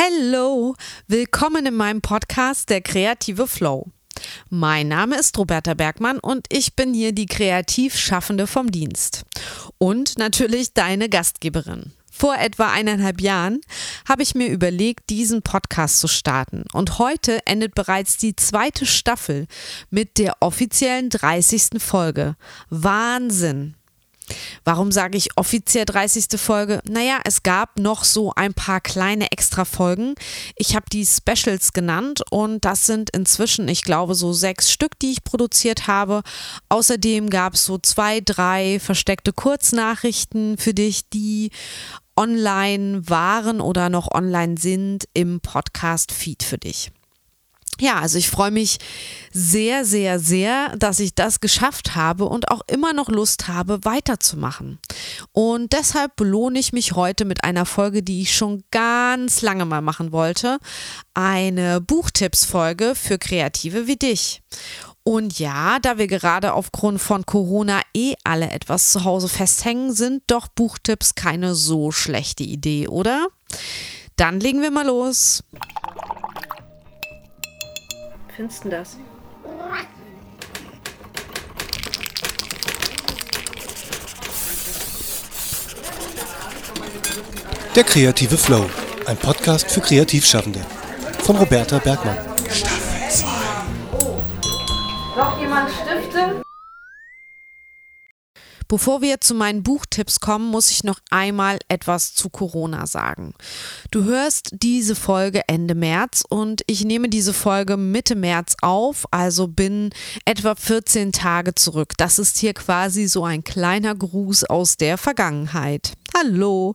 Hello, willkommen in meinem Podcast Der kreative Flow. Mein Name ist Roberta Bergmann und ich bin hier die Kreativschaffende vom Dienst und natürlich deine Gastgeberin. Vor etwa 1,5 Jahren habe ich mir überlegt, diesen Podcast zu starten. Und heute endet bereits die 2. Staffel mit der offiziellen 30. Folge. Wahnsinn! Warum sage ich offiziell 30. Folge? Naja, es gab noch so ein paar kleine Extra-Folgen. Ich habe die Specials genannt und das sind inzwischen, ich glaube, so 6 Stück, die ich produziert habe. Außerdem gab es so 2, 3 versteckte Kurznachrichten für dich, die online waren oder noch online sind im Podcast-Feed für dich. Ja, also ich freue mich sehr, sehr, sehr, dass ich das geschafft habe und auch immer noch Lust habe, weiterzumachen. Und deshalb belohne ich mich heute mit einer Folge, die ich schon ganz lange mal machen wollte. Eine Buchtipps-Folge für Kreative wie dich. Und ja, da wir gerade aufgrund von Corona alle etwas zu Hause festhängen, sind doch Buchtipps keine so schlechte Idee, oder? Dann legen wir mal los. Findest du das? Der kreative Flow, ein Podcast für Kreativschaffende von Roberta Bergmann. Staffel 2. Oh. Noch jemand Stifte? Bevor wir zu meinen Buchtipps kommen, muss ich noch einmal etwas zu Corona sagen. Du hörst diese Folge Ende März und ich nehme diese Folge Mitte März auf, also bin etwa 14 Tage zurück. Das ist hier quasi so ein kleiner Gruß aus der Vergangenheit. Hallo!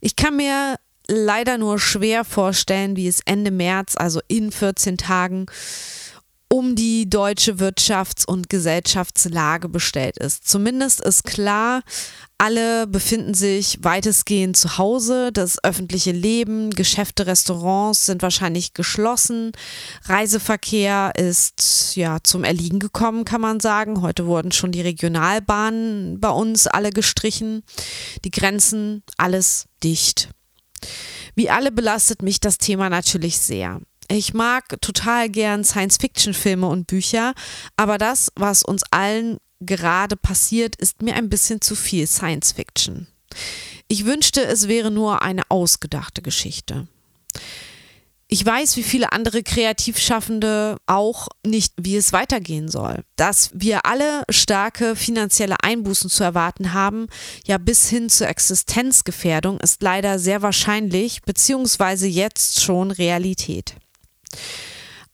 Ich kann mir leider nur schwer vorstellen, wie es Ende März, also in 14 Tagen, um die deutsche Wirtschafts- und Gesellschaftslage bestellt ist. Zumindest ist klar, alle befinden sich weitestgehend zu Hause. Das öffentliche Leben, Geschäfte, Restaurants sind wahrscheinlich geschlossen. Reiseverkehr ist ja zum Erliegen gekommen, kann man sagen. Heute wurden schon die Regionalbahnen bei uns alle gestrichen. Die Grenzen, alles dicht. Wie alle belastet mich das Thema natürlich sehr. Ich mag total gern Science-Fiction-Filme und Bücher, aber das, was uns allen gerade passiert, ist mir ein bisschen zu viel Science-Fiction. Ich wünschte, es wäre nur eine ausgedachte Geschichte. Ich weiß, wie viele andere Kreativschaffende auch nicht, wie es weitergehen soll. Dass wir alle starke finanzielle Einbußen zu erwarten haben, ja bis hin zur Existenzgefährdung, ist leider sehr wahrscheinlich, beziehungsweise jetzt schon Realität.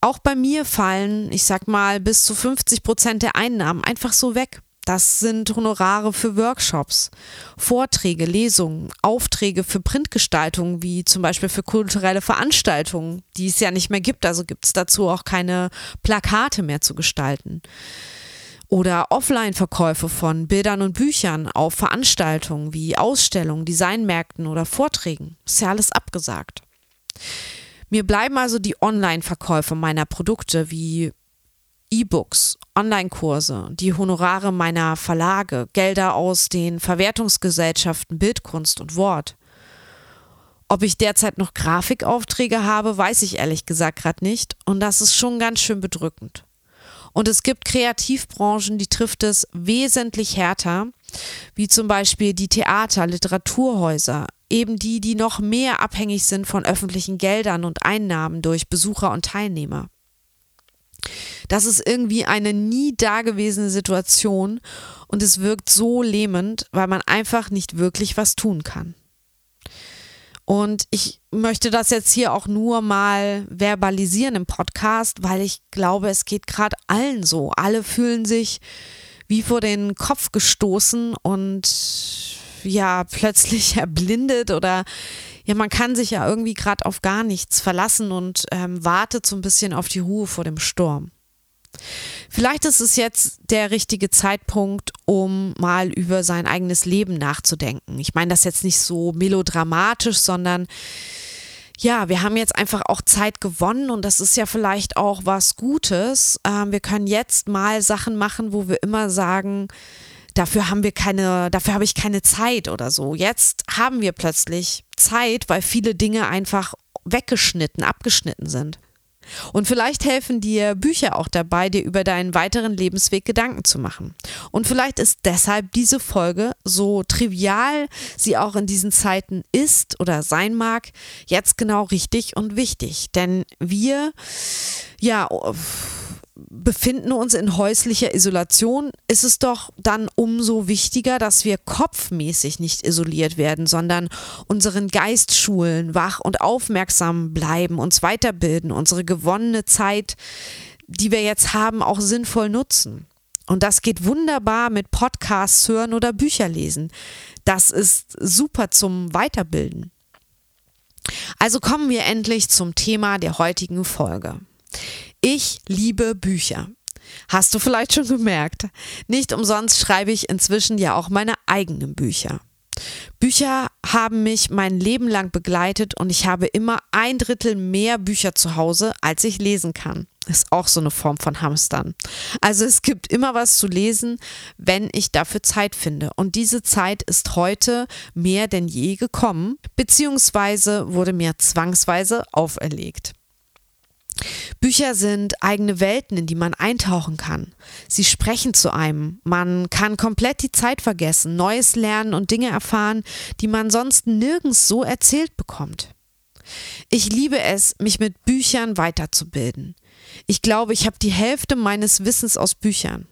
Auch bei mir fallen, ich sag mal, bis zu 50% der Einnahmen einfach so weg. Das sind Honorare für Workshops, Vorträge, Lesungen, Aufträge für Printgestaltung, wie zum Beispiel für kulturelle Veranstaltungen, die es ja nicht mehr gibt, also gibt es dazu auch keine Plakate mehr zu gestalten. Oder Offline-Verkäufe von Bildern und Büchern auf Veranstaltungen wie Ausstellungen, Designmärkten oder Vorträgen. Ist ja alles abgesagt. Mir bleiben also die Online-Verkäufe meiner Produkte wie E-Books, Online-Kurse, die Honorare meiner Verlage, Gelder aus den Verwertungsgesellschaften Bildkunst und Wort. Ob ich derzeit noch Grafikaufträge habe, weiß ich ehrlich gesagt gerade nicht und das ist schon ganz schön bedrückend. Und es gibt Kreativbranchen, die trifft es wesentlich härter, wie zum Beispiel die Theater, Literaturhäuser, eben die, die noch mehr abhängig sind von öffentlichen Geldern und Einnahmen durch Besucher und Teilnehmer. Das ist irgendwie eine nie dagewesene Situation und es wirkt so lähmend, weil man einfach nicht wirklich was tun kann. Und ich möchte das jetzt hier auch nur mal verbalisieren im Podcast, weil ich glaube, es geht gerade allen so. Alle fühlen sich wie vor den Kopf gestoßen und ja, plötzlich erblindet oder ja, man kann sich ja irgendwie gerade auf gar nichts verlassen und wartet so ein bisschen auf die Ruhe vor dem Sturm. Vielleicht ist es jetzt der richtige Zeitpunkt, um mal über sein eigenes Leben nachzudenken. Ich meine das jetzt nicht so melodramatisch, sondern ja, wir haben jetzt einfach auch Zeit gewonnen und das ist ja vielleicht auch was Gutes. Wir können jetzt mal Sachen machen, wo wir immer sagen, dafür habe ich keine Zeit oder so. Jetzt haben wir plötzlich Zeit, weil viele Dinge einfach abgeschnitten sind. Und vielleicht helfen dir Bücher auch dabei, dir über deinen weiteren Lebensweg Gedanken zu machen. Und vielleicht ist deshalb diese Folge, so trivial sie auch in diesen Zeiten ist oder sein mag, jetzt genau richtig und wichtig. Denn wir, befinden uns in häuslicher Isolation, ist es doch dann umso wichtiger, dass wir kopfmäßig nicht isoliert werden, sondern unseren Geist schulen, wach und aufmerksam bleiben, uns weiterbilden, unsere gewonnene Zeit, die wir jetzt haben, auch sinnvoll nutzen. Und das geht wunderbar mit Podcasts hören oder Bücher lesen. Das ist super zum Weiterbilden. Also kommen wir endlich zum Thema der heutigen Folge. Ich liebe Bücher. Hast du vielleicht schon gemerkt? Nicht umsonst schreibe ich inzwischen ja auch meine eigenen Bücher. Bücher haben mich mein Leben lang begleitet und ich habe immer 1/3 mehr Bücher zu Hause, als ich lesen kann. Ist auch so eine Form von Hamstern. Also es gibt immer was zu lesen, wenn ich dafür Zeit finde. Und diese Zeit ist heute mehr denn je gekommen, beziehungsweise wurde mir zwangsweise auferlegt. Bücher sind eigene Welten, in die man eintauchen kann. Sie sprechen zu einem. Man kann komplett die Zeit vergessen, Neues lernen und Dinge erfahren, die man sonst nirgends so erzählt bekommt. Ich liebe es, mich mit Büchern weiterzubilden. Ich glaube, ich habe die Hälfte meines Wissens aus Büchern.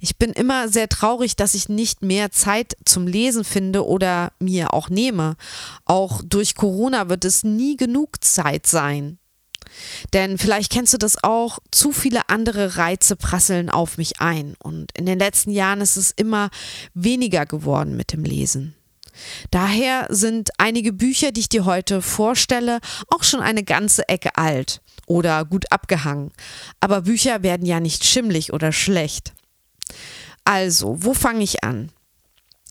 Ich bin immer sehr traurig, dass ich nicht mehr Zeit zum Lesen finde oder mir auch nehme. Auch durch Corona wird es nie genug Zeit sein. Denn vielleicht kennst du das auch, zu viele andere Reize prasseln auf mich ein und in den letzten Jahren ist es immer weniger geworden mit dem Lesen. Daher sind einige Bücher, die ich dir heute vorstelle, auch schon eine ganze Ecke alt oder gut abgehangen. Aber Bücher werden ja nicht schimmlig oder schlecht. Also, wo fange ich an?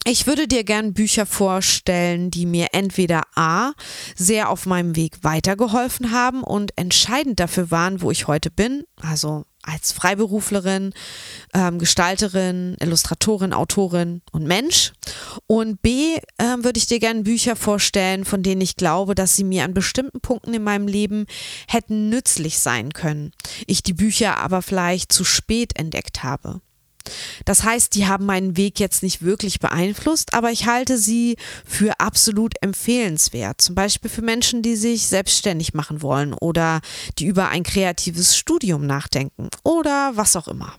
Ich würde dir gern Bücher vorstellen, die mir entweder a. sehr auf meinem Weg weitergeholfen haben und entscheidend dafür waren, wo ich heute bin, also als Freiberuflerin, Gestalterin, Illustratorin, Autorin und Mensch. Und b. würde ich dir gern Bücher vorstellen, von denen ich glaube, dass sie mir an bestimmten Punkten in meinem Leben hätten nützlich sein können. Ich die Bücher aber vielleicht zu spät entdeckt habe. Das heißt, die haben meinen Weg jetzt nicht wirklich beeinflusst, aber ich halte sie für absolut empfehlenswert. Zum Beispiel für Menschen, die sich selbstständig machen wollen oder die über ein kreatives Studium nachdenken oder was auch immer.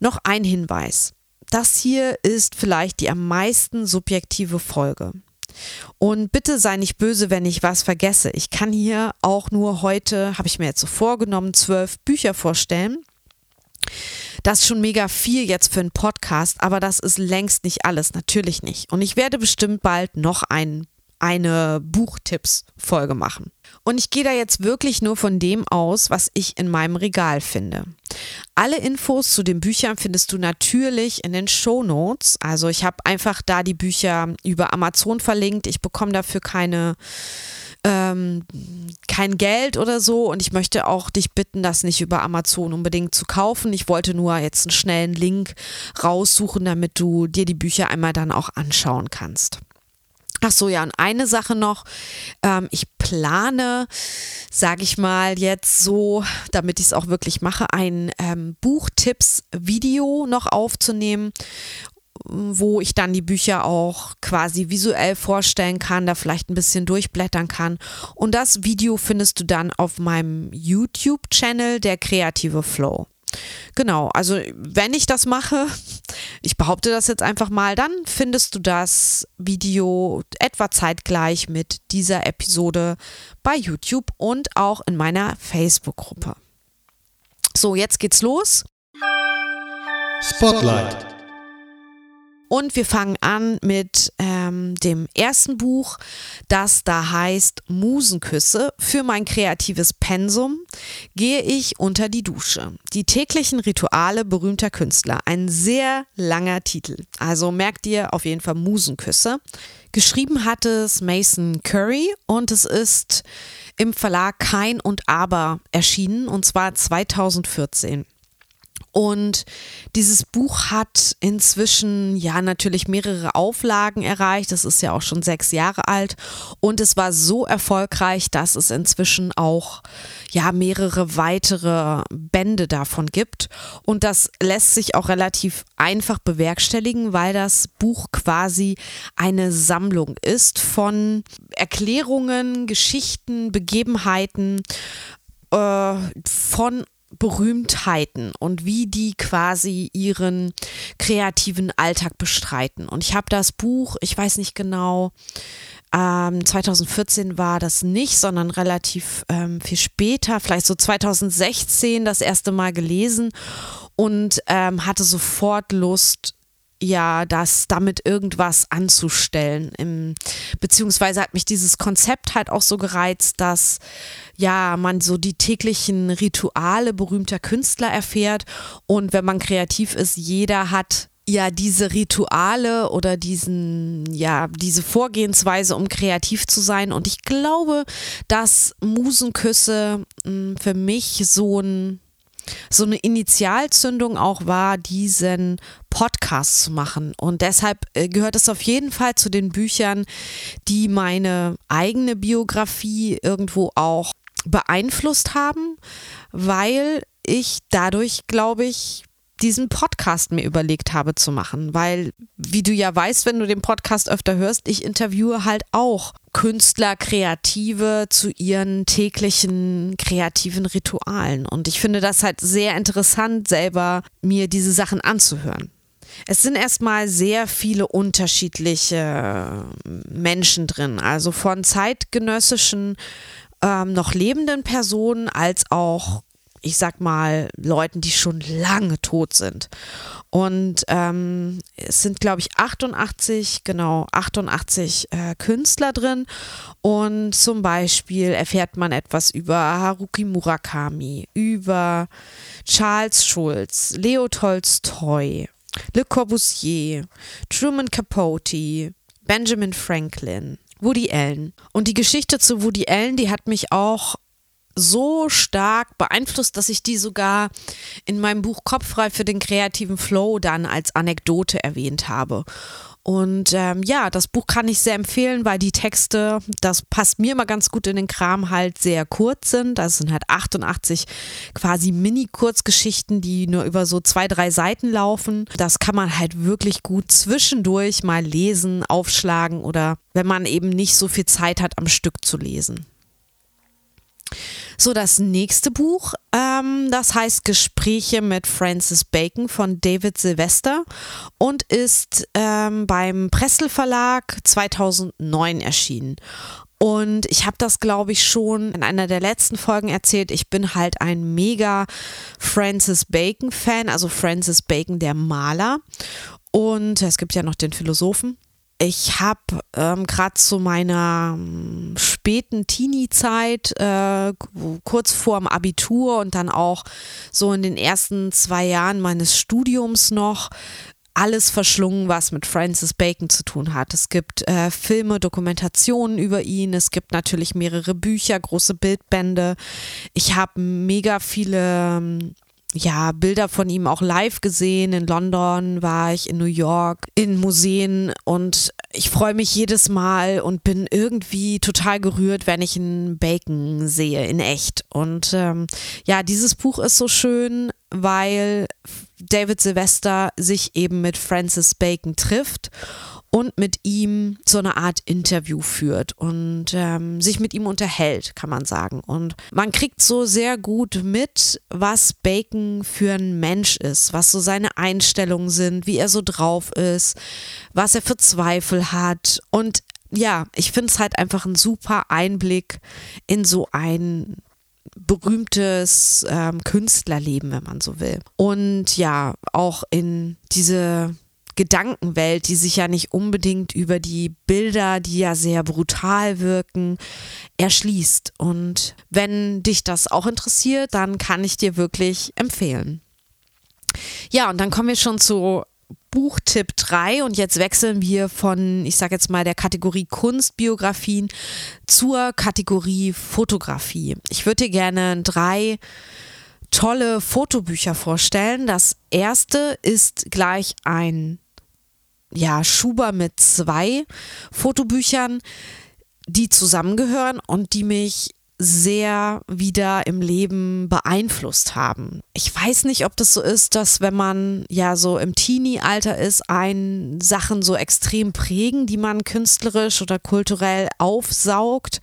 Noch ein Hinweis. Das hier ist vielleicht die am meisten subjektive Folge. Und bitte sei nicht böse, wenn ich was vergesse. Ich kann hier auch nur heute, habe ich mir jetzt so vorgenommen, 12 Bücher vorstellen. Das ist schon mega viel jetzt für einen Podcast, aber das ist längst nicht alles, natürlich nicht. Und ich werde bestimmt bald noch eine Buchtipps-Folge machen. Und ich gehe da jetzt wirklich nur von dem aus, was ich in meinem Regal finde. Alle Infos zu den Büchern findest du natürlich in den Shownotes. Also ich habe einfach da die Bücher über Amazon verlinkt. Ich bekomme dafür kein Geld oder so und ich möchte auch dich bitten, das nicht über Amazon unbedingt zu kaufen. Ich wollte nur jetzt einen schnellen Link raussuchen, damit du dir die Bücher einmal dann auch anschauen kannst. Ach so, ja, und eine Sache noch. Ich plane, sage ich mal jetzt so, damit ich es auch wirklich mache, ein Buchtipps-Video noch aufzunehmen, wo ich dann die Bücher auch quasi visuell vorstellen kann, da vielleicht ein bisschen durchblättern kann. Und das Video findest du dann auf meinem YouTube-Channel, der Kreative Flow. Genau, also wenn ich das mache, ich behaupte das jetzt einfach mal, dann findest du das Video etwa zeitgleich mit dieser Episode bei YouTube und auch in meiner Facebook-Gruppe. So, jetzt geht's los. Spotlight. Und wir fangen an mit dem ersten Buch, das da heißt Musenküsse. Für mein kreatives Pensum gehe ich unter die Dusche. Die täglichen Rituale berühmter Künstler. Ein sehr langer Titel. Also merkt ihr auf jeden Fall Musenküsse. Geschrieben hat es Mason Curry und es ist im Verlag Kein und Aber erschienen und zwar 2014. Und dieses Buch hat inzwischen ja natürlich mehrere Auflagen erreicht. Das ist ja auch schon 6 Jahre alt. Und es war so erfolgreich, dass es inzwischen auch ja mehrere weitere Bände davon gibt. Und das lässt sich auch relativ einfach bewerkstelligen, weil das Buch quasi eine Sammlung ist von Erklärungen, Geschichten, Begebenheiten von Berühmtheiten und wie die quasi ihren kreativen Alltag bestreiten. Und ich habe das Buch, ich weiß nicht genau, 2014 war das nicht, sondern relativ viel später, vielleicht so 2016 das erste Mal gelesen und hatte sofort Lust, ja, das damit irgendwas anzustellen. Beziehungsweise hat mich dieses Konzept halt auch so gereizt, dass ja man so die täglichen Rituale berühmter Künstler erfährt und wenn man kreativ ist, jeder hat ja diese Rituale oder diese Vorgehensweise, um kreativ zu sein. Und ich glaube, dass Musenküsse für mich so eine Initialzündung auch war, diesen Podcast zu machen. Und deshalb gehört es auf jeden Fall zu den Büchern, die meine eigene Biografie irgendwo auch beeinflusst haben, weil ich dadurch, glaube ich, diesen Podcast mir überlegt habe zu machen, weil, wie du ja weißt, wenn du den Podcast öfter hörst, ich interviewe halt auch Künstler, Kreative zu ihren täglichen kreativen Ritualen und ich finde das halt sehr interessant, selber mir diese Sachen anzuhören. Es sind erstmal sehr viele unterschiedliche Menschen drin, also von zeitgenössischen noch lebenden Personen als auch, ich sag mal, Leuten, die schon lange tot sind. Und es sind, glaube ich, 88 Künstler drin. Und zum Beispiel erfährt man etwas über Haruki Murakami, über Charles Schulz, Leo Tolstoi, Le Corbusier, Truman Capote, Benjamin Franklin, Woody Allen. Und die Geschichte zu Woody Allen, die hat mich auch so stark beeinflusst, dass ich die sogar in meinem Buch Kopffrei für den kreativen Flow dann als Anekdote erwähnt habe. Und das Buch kann ich sehr empfehlen, weil die Texte, das passt mir immer ganz gut in den Kram, halt sehr kurz sind. Das sind halt 88 quasi Mini-Kurzgeschichten, die nur über so 2-3 Seiten laufen. Das kann man halt wirklich gut zwischendurch mal lesen, aufschlagen oder wenn man eben nicht so viel Zeit hat, am Stück zu lesen. So, das nächste Buch, das heißt Gespräche mit Francis Bacon von David Sylvester und ist beim Prestel Verlag 2009 erschienen. Und ich habe das, glaube ich, schon in einer der letzten Folgen erzählt. Ich bin halt ein mega Francis Bacon-Fan, also Francis Bacon, der Maler. Und es gibt ja noch den Philosophen. Ich habe gerade zu meiner späten Teenie-Zeit, kurz vorm Abitur und dann auch so in den ersten 2 Jahren meines Studiums noch alles verschlungen, was mit Francis Bacon zu tun hat. Es gibt Filme, Dokumentationen über ihn, es gibt natürlich mehrere Bücher, große Bildbände. Ich habe mega viele Bilder von ihm auch live gesehen. In London war ich, in New York, in Museen und ich freue mich jedes Mal und bin irgendwie total gerührt, wenn ich einen Bacon sehe, in echt. Und dieses Buch ist so schön, weil David Sylvester sich eben mit Francis Bacon trifft und mit ihm so eine Art Interview führt und sich mit ihm unterhält, kann man sagen. Und man kriegt so sehr gut mit, was Bacon für ein Mensch ist, was so seine Einstellungen sind, wie er so drauf ist, was er für Zweifel hat. Und ja, ich finde es halt einfach ein super Einblick in so ein berühmtes Künstlerleben, wenn man so will. Und ja, auch in diese Gedankenwelt, die sich ja nicht unbedingt über die Bilder, die ja sehr brutal wirken, erschließt. Und wenn dich das auch interessiert, dann kann ich dir wirklich empfehlen. Ja, und dann kommen wir schon zu Buchtipp 3 und jetzt wechseln wir von, ich sage jetzt mal, der Kategorie Kunstbiografien zur Kategorie Fotografie. Ich würde dir gerne 3 tolle Fotobücher vorstellen. Das erste ist gleich ein Schuber mit 2 Fotobüchern, die zusammengehören und die mich sehr wieder im Leben beeinflusst haben. Ich weiß nicht, ob das so ist, dass wenn man so im Teenie-Alter ist, einen Sachen so extrem prägen, die man künstlerisch oder kulturell aufsaugt.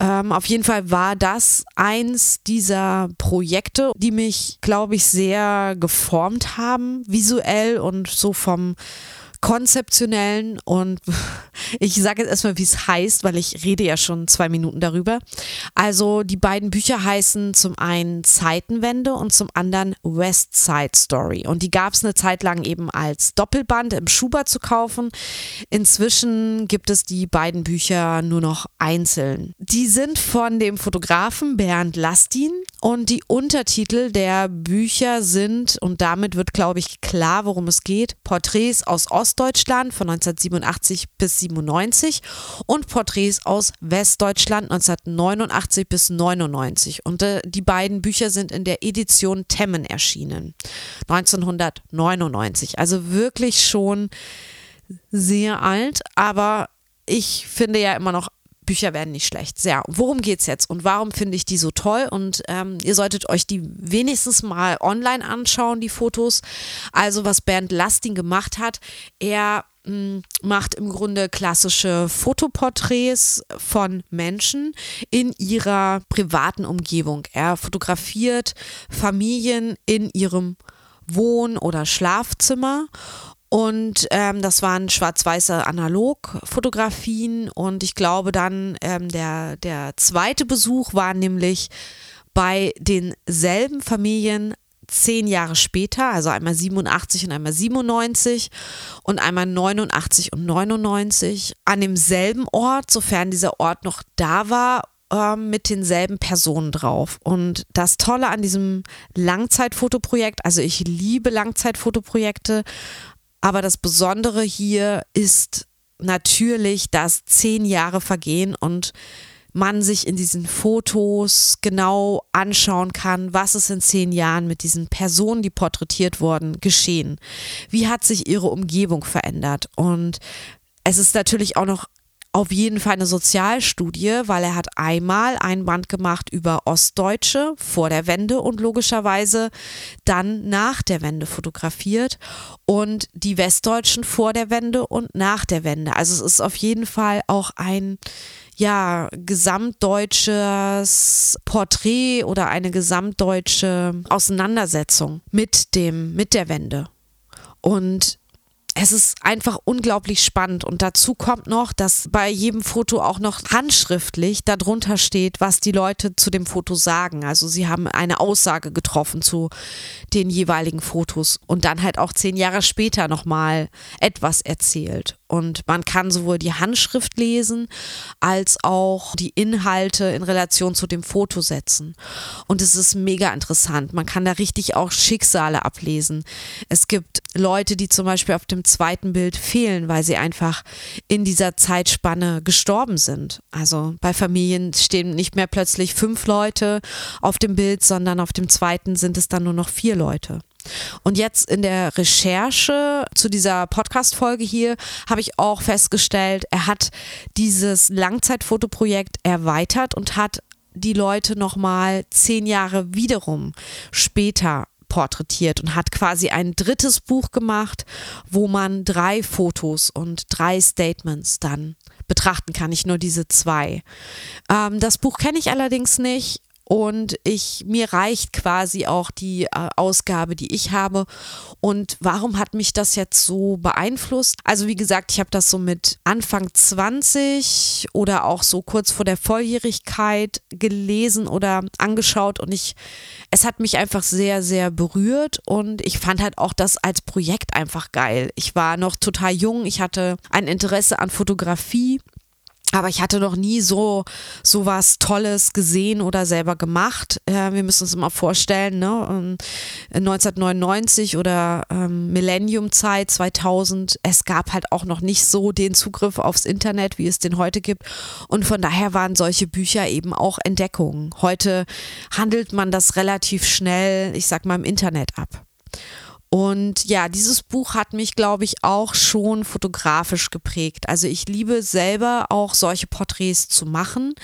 Auf jeden Fall war das eins dieser Projekte, die mich, glaube ich, sehr geformt haben, visuell und so vom Konzeptionellen, und ich sage jetzt erstmal, wie es heißt, weil ich rede ja schon 2 Minuten darüber. Also die beiden Bücher heißen zum einen Zeitenwende und zum anderen West Side Story, und die gab es eine Zeit lang eben als Doppelband im Schuber zu kaufen. Inzwischen gibt es die beiden Bücher nur noch einzeln. Die sind von dem Fotografen Bernd Lastin, und die Untertitel der Bücher sind, und damit wird, glaube ich, klar, worum es geht: Porträts aus Ostdeutschland von 1987 bis 97 und Porträts aus Westdeutschland 1989 bis 99. Und die beiden Bücher sind in der Edition Temmen erschienen, 1999. Also wirklich schon sehr alt, aber ich finde ja immer noch, Bücher werden nicht schlecht. Ja, worum geht's jetzt und warum finde ich die so toll? Und ihr solltet euch die wenigstens mal online anschauen, die Fotos. Also was Bernd Lastin gemacht hat, er macht im Grunde klassische Fotoporträts von Menschen in ihrer privaten Umgebung. Er fotografiert Familien in ihrem Wohn- oder Schlafzimmer. Und das waren schwarz-weiße Analogfotografien, und ich glaube dann der zweite Besuch war nämlich bei denselben Familien 10 Jahre später, also einmal 87 und einmal 97 und einmal 89 und 99 an demselben Ort, sofern dieser Ort noch da war, mit denselben Personen drauf. Und das Tolle an diesem Langzeitfotoprojekt, also ich liebe Langzeitfotoprojekte, aber das Besondere hier ist natürlich, dass 10 Jahre vergehen und man sich in diesen Fotos genau anschauen kann, was ist in 10 Jahren mit diesen Personen, die porträtiert wurden, geschehen. Wie hat sich ihre Umgebung verändert? Und es ist natürlich auch noch auf jeden Fall eine Sozialstudie, weil er hat einmal ein Band gemacht über Ostdeutsche vor der Wende und logischerweise dann nach der Wende fotografiert und die Westdeutschen vor der Wende und nach der Wende. Also es ist auf jeden Fall auch ein gesamtdeutsches Porträt oder eine gesamtdeutsche Auseinandersetzung mit der Wende. Und es ist einfach unglaublich spannend, und dazu kommt noch, dass bei jedem Foto auch noch handschriftlich darunter steht, was die Leute zu dem Foto sagen. Also sie haben eine Aussage getroffen zu den jeweiligen Fotos und dann halt auch 10 Jahre später nochmal etwas erzählt. Und man kann sowohl die Handschrift lesen, als auch die Inhalte in Relation zu dem Foto setzen. Und es ist mega interessant. Man kann da richtig auch Schicksale ablesen. Es gibt Leute, die zum Beispiel auf dem zweiten Bild fehlen, weil sie einfach in dieser Zeitspanne gestorben sind. Also bei Familien stehen nicht mehr plötzlich 5 Leute auf dem Bild, sondern auf dem zweiten sind es dann nur noch 4 Leute. Und jetzt in der Recherche zu dieser Podcast-Folge hier habe ich auch festgestellt, er hat dieses Langzeitfotoprojekt erweitert und hat die Leute nochmal 10 Jahre wiederum später porträtiert und hat quasi ein drittes Buch gemacht, wo man 3 Fotos und 3 Statements dann betrachten kann, nicht nur diese 2. Das Buch kenne ich allerdings nicht. Und mir reicht quasi auch die Ausgabe, die ich habe. Und warum hat mich das jetzt so beeinflusst? Also wie gesagt, ich habe das so mit Anfang 20 oder auch so kurz vor der Volljährigkeit gelesen oder angeschaut. Und es hat mich einfach sehr, sehr berührt. Und ich fand halt auch das als Projekt einfach geil. Ich war noch total jung, ich hatte ein Interesse an Fotografie. Aber ich hatte noch nie so was Tolles gesehen oder selber gemacht. Wir müssen uns mal vorstellen, ne? 1999 oder Millennium-Zeit 2000, es gab halt auch noch nicht so den Zugriff aufs Internet, wie es den heute gibt. Und von daher waren solche Bücher eben auch Entdeckungen. Heute handelt man das relativ schnell, ich sag mal, im Internet ab. Und ja, dieses Buch hat mich, glaube ich, auch schon fotografisch geprägt. Also ich liebe selber auch solche Porträts zu machen.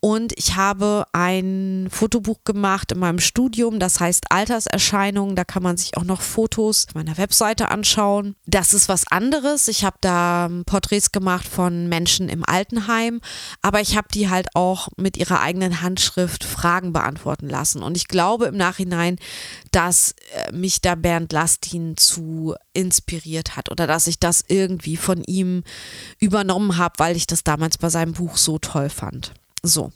Und ich habe ein Fotobuch gemacht in meinem Studium, das heißt Alterserscheinungen. Da kann man sich auch noch Fotos auf meiner Webseite anschauen. Das ist was anderes. Ich habe da Porträts gemacht von Menschen im Altenheim. Aber ich habe die halt auch mit ihrer eigenen Handschrift Fragen beantworten lassen. Und ich glaube im Nachhinein, dass mich da Bernd Lastin zu inspiriert hat oder dass ich das irgendwie von ihm übernommen habe, weil ich das damals bei seinem Buch so toll fand. So,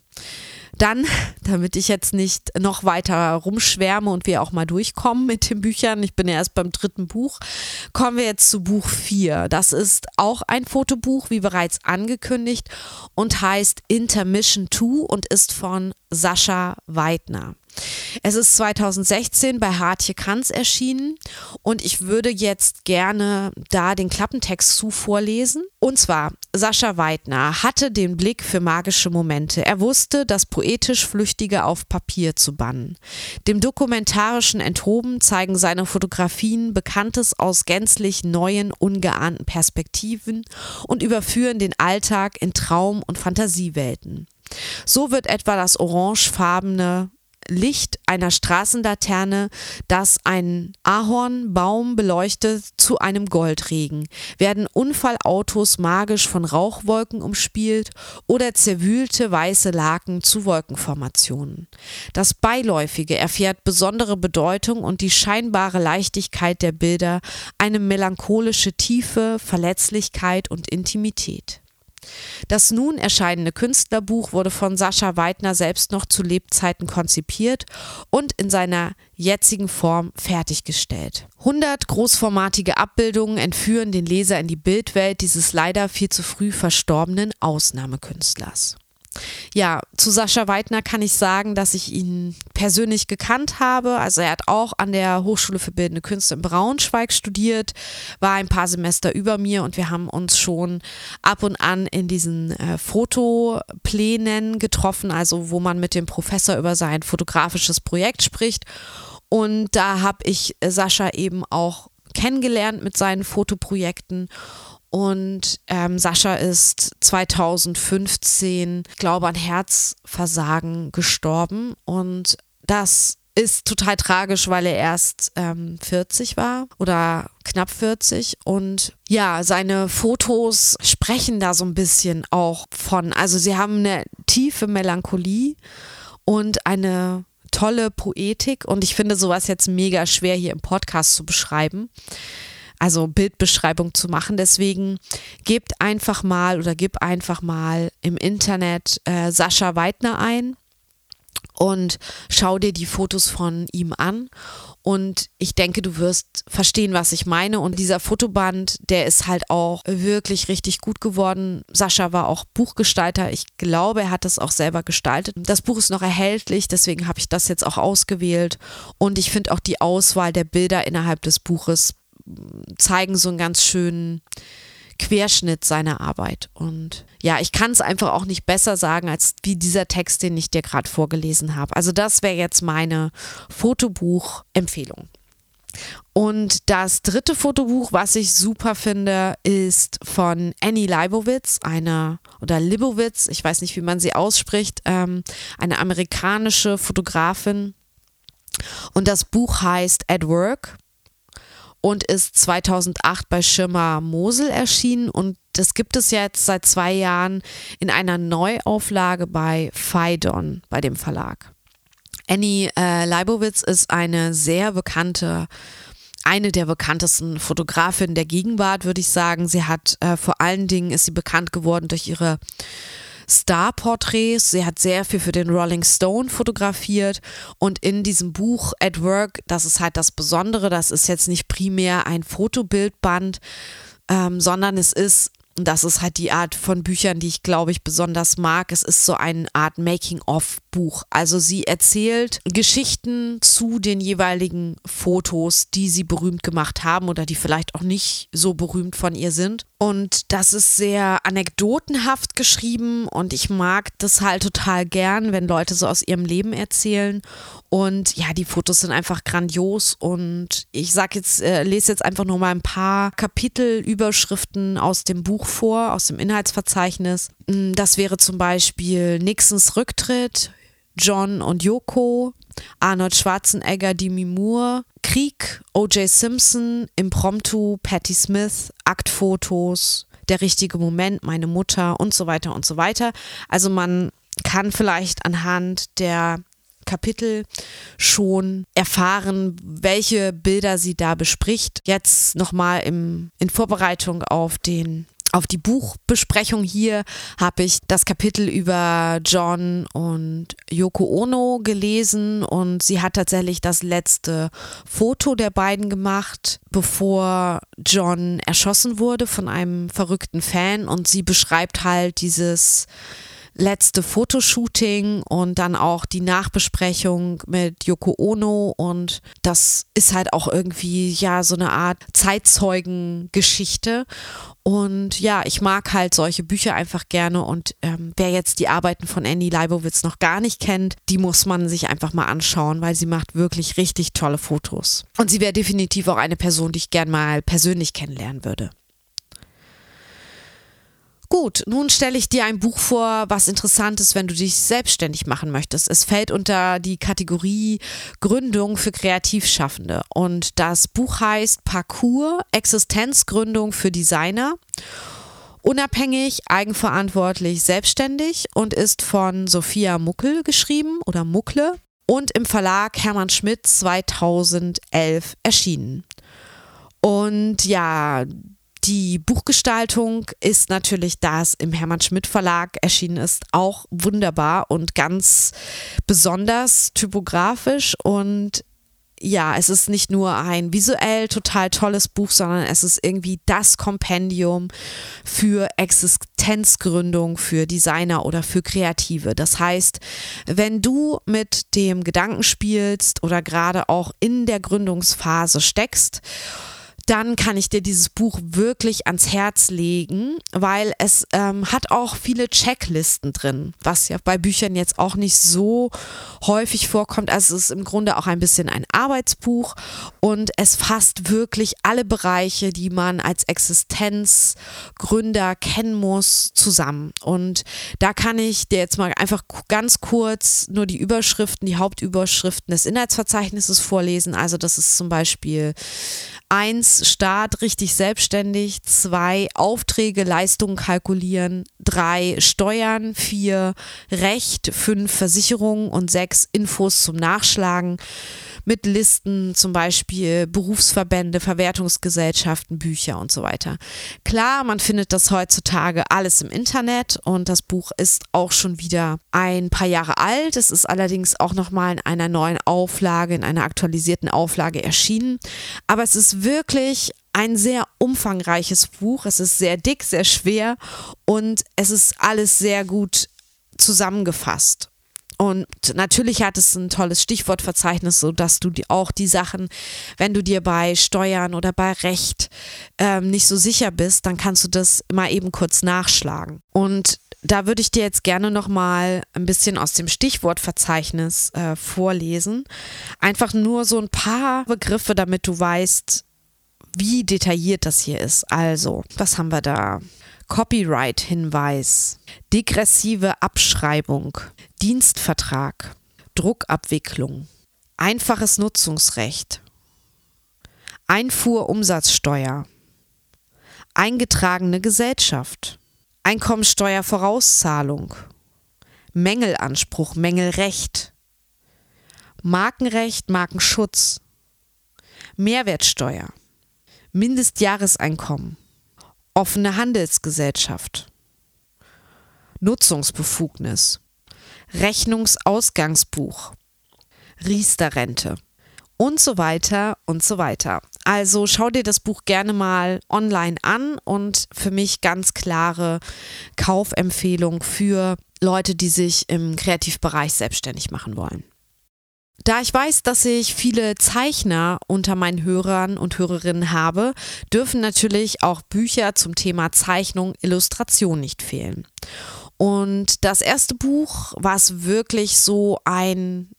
dann, damit ich jetzt nicht noch weiter rumschwärme und wir auch mal durchkommen mit den Büchern, ich bin ja erst beim 3. Buch, kommen wir jetzt zu Buch 4. Das ist auch ein Fotobuch, wie bereits angekündigt, und heißt Intermission II und ist von Sascha Weidner. Es ist 2016 bei Hartje Cantz erschienen und ich würde jetzt gerne da den Klappentext zu vorlesen. Und zwar, Sascha Weidner hatte den Blick für magische Momente. Er wusste, das poetisch Flüchtige auf Papier zu bannen. Dem Dokumentarischen enthoben zeigen seine Fotografien Bekanntes aus gänzlich neuen, ungeahnten Perspektiven und überführen den Alltag in Traum- und Fantasiewelten. So wird etwa das orangefarbene Licht einer Straßenlaterne, das einen Ahornbaum beleuchtet, zu einem Goldregen, werden Unfallautos magisch von Rauchwolken umspielt oder zerwühlte weiße Laken zu Wolkenformationen. Das Beiläufige erfährt besondere Bedeutung und die scheinbare Leichtigkeit der Bilder, eine melancholische Tiefe, Verletzlichkeit und Intimität. Das nun erscheinende Künstlerbuch wurde von Sascha Weidner selbst noch zu Lebzeiten konzipiert und in seiner jetzigen Form fertiggestellt. 100 großformatige Abbildungen entführen den Leser in die Bildwelt dieses leider viel zu früh verstorbenen Ausnahmekünstlers. Ja, zu Sascha Weidner kann ich sagen, dass ich ihn persönlich gekannt habe. Also er hat auch an der Hochschule für Bildende Künste in Braunschweig studiert, war ein paar Semester über mir und wir haben uns schon ab und an in diesen Fotoplänen getroffen, also wo man mit dem Professor über sein fotografisches Projekt spricht. Und da habe ich Sascha eben auch kennengelernt mit seinen Fotoprojekten. Und Sascha ist 2015, ich glaube, an Herzversagen gestorben und das ist total tragisch, weil er erst 40 war oder knapp 40 und ja, seine Fotos sprechen da so ein bisschen auch von, also sie haben eine tiefe Melancholie und eine tolle Poetik und ich finde sowas jetzt mega schwer hier im Podcast zu beschreiben. Also Bildbeschreibung zu machen. Deswegen gib einfach mal im Internet Sascha Weidner ein und schau dir die Fotos von ihm an. Und ich denke, du wirst verstehen, was ich meine. Und dieser Fotoband, der ist halt auch wirklich richtig gut geworden. Sascha war auch Buchgestalter. Ich glaube, er hat das auch selber gestaltet. Das Buch ist noch erhältlich, deswegen habe ich das jetzt auch ausgewählt. Und ich finde auch die Auswahl der Bilder innerhalb des Buches zeigen so einen ganz schönen Querschnitt seiner Arbeit. Und ja, ich kann es einfach auch nicht besser sagen, als wie dieser Text, den ich dir gerade vorgelesen habe. Also das wäre jetzt meine Fotobuch-Empfehlung. Und das 3. Fotobuch, was ich super finde, ist von Annie Leibovitz, ich weiß nicht, wie man sie ausspricht, eine amerikanische Fotografin. Und das Buch heißt At Work. Und ist 2008 bei Schirmer Mosel erschienen und das gibt es jetzt seit 2 Jahren in einer Neuauflage bei Phaidon, bei dem Verlag. Annie Leibovitz ist eine der bekanntesten Fotografinnen der Gegenwart, würde ich sagen. Sie hat vor allen Dingen ist sie bekannt geworden durch ihre Star-Porträts. Sie hat sehr viel für den Rolling Stone fotografiert und in diesem Buch At Work, das ist halt das Besondere, das ist jetzt nicht primär ein Fotobildband, sondern es ist Und das ist halt die Art von Büchern, die ich, glaube ich, besonders mag. Es ist so eine Art Making-of-Buch. Also sie erzählt Geschichten zu den jeweiligen Fotos, die sie berühmt gemacht haben oder die vielleicht auch nicht so berühmt von ihr sind. Und das ist sehr anekdotenhaft geschrieben und ich mag das halt total gern, wenn Leute so aus ihrem Leben erzählen. Und ja, die Fotos sind einfach grandios und ich lese jetzt einfach nur mal ein paar Kapitelüberschriften aus dem Buch vor, aus dem Inhaltsverzeichnis. Das wäre zum Beispiel Nixons Rücktritt, John und Yoko, Arnold Schwarzenegger, Demi Moore, Krieg, O.J. Simpson, Impromptu, Patti Smith, Aktfotos, der richtige Moment, meine Mutter und so weiter und so weiter. Also man kann vielleicht anhand der Kapitel schon erfahren, welche Bilder sie da bespricht. Jetzt nochmal in Vorbereitung auf die Buchbesprechung hier habe ich das Kapitel über John und Yoko Ono gelesen und sie hat tatsächlich das letzte Foto der beiden gemacht, bevor John erschossen wurde von einem verrückten Fan, und sie beschreibt halt dieses letzte Fotoshooting und dann auch die Nachbesprechung mit Yoko Ono, und das ist halt auch irgendwie ja so eine Art Zeitzeugengeschichte. Und ja, ich mag halt solche Bücher einfach gerne, und wer jetzt die Arbeiten von Annie Leibovitz noch gar nicht kennt, die muss man sich einfach mal anschauen, weil sie macht wirklich richtig tolle Fotos. Und sie wäre definitiv auch eine Person, die ich gern mal persönlich kennenlernen würde. Gut, nun stelle ich dir ein Buch vor, was interessant ist, wenn du dich selbstständig machen möchtest. Es fällt unter die Kategorie Gründung für Kreativschaffende. Und das Buch heißt Parcours, Existenzgründung für Designer. Unabhängig, eigenverantwortlich, selbstständig, und ist von Sophia Muckel geschrieben oder Muckle und im Verlag Hermann Schmidt 2011 erschienen. Und ja, die Buchgestaltung ist natürlich, da es im Hermann Schmidt Verlag erschienen ist, auch wunderbar und ganz besonders typografisch. Und ja, es ist nicht nur ein visuell total tolles Buch, sondern es ist irgendwie das Kompendium für Existenzgründung für Designer oder für Kreative. Das heißt, wenn du mit dem Gedanken spielst oder gerade auch in der Gründungsphase steckst, dann kann ich dir dieses Buch wirklich ans Herz legen, weil es hat auch viele Checklisten drin, was ja bei Büchern jetzt auch nicht so häufig vorkommt. Also es ist im Grunde auch ein bisschen ein Arbeitsbuch, und es fasst wirklich alle Bereiche, die man als Existenzgründer kennen muss, zusammen. Und da kann ich dir jetzt mal einfach ganz kurz nur die Überschriften, die Hauptüberschriften des Inhaltsverzeichnisses vorlesen. Also das ist zum Beispiel 1. Start richtig selbstständig, 2. Aufträge, Leistungen kalkulieren, 3. Steuern, 4. Recht, 5. Versicherungen und 6. Infos zum Nachschlagen mit Listen, zum Beispiel Berufsverbände, Verwertungsgesellschaften, Bücher und so weiter. Klar, man findet das heutzutage alles im Internet, und das Buch ist auch schon wieder ein paar Jahre alt. Es ist allerdings auch nochmal in einer neuen Auflage, in einer aktualisierten Auflage erschienen, aber es ist wirklich ein sehr umfangreiches Buch. Es ist sehr dick, sehr schwer, und es ist alles sehr gut zusammengefasst. Und natürlich hat es ein tolles Stichwortverzeichnis, sodass du auch die Sachen, wenn du dir bei Steuern oder bei Recht nicht so sicher bist, dann kannst du das mal eben kurz nachschlagen. Und da würde ich dir jetzt gerne nochmal ein bisschen aus dem Stichwortverzeichnis vorlesen. Einfach nur so ein paar Begriffe, damit du weißt, wie detailliert das hier ist. Also, was haben wir da? Copyright-Hinweis, degressive Abschreibung, Dienstvertrag, Druckabwicklung, einfaches Nutzungsrecht, Einfuhrumsatzsteuer, eingetragene Gesellschaft, Einkommensteuervorauszahlung, Mängelanspruch, Mängelrecht, Markenrecht, Markenschutz, Mehrwertsteuer, Mindestjahreseinkommen, offene Handelsgesellschaft, Nutzungsbefugnis, Rechnungsausgangsbuch, Riester-Rente und so weiter und so weiter. Also schau dir das Buch gerne mal online an und für mich ganz klare Kaufempfehlung für Leute, die sich im Kreativbereich selbstständig machen wollen. Da ich weiß, dass ich viele Zeichner unter meinen Hörern und Hörerinnen habe, dürfen natürlich auch Bücher zum Thema Zeichnung, Illustration nicht fehlen. Und das erste Buch, was wirklich so ein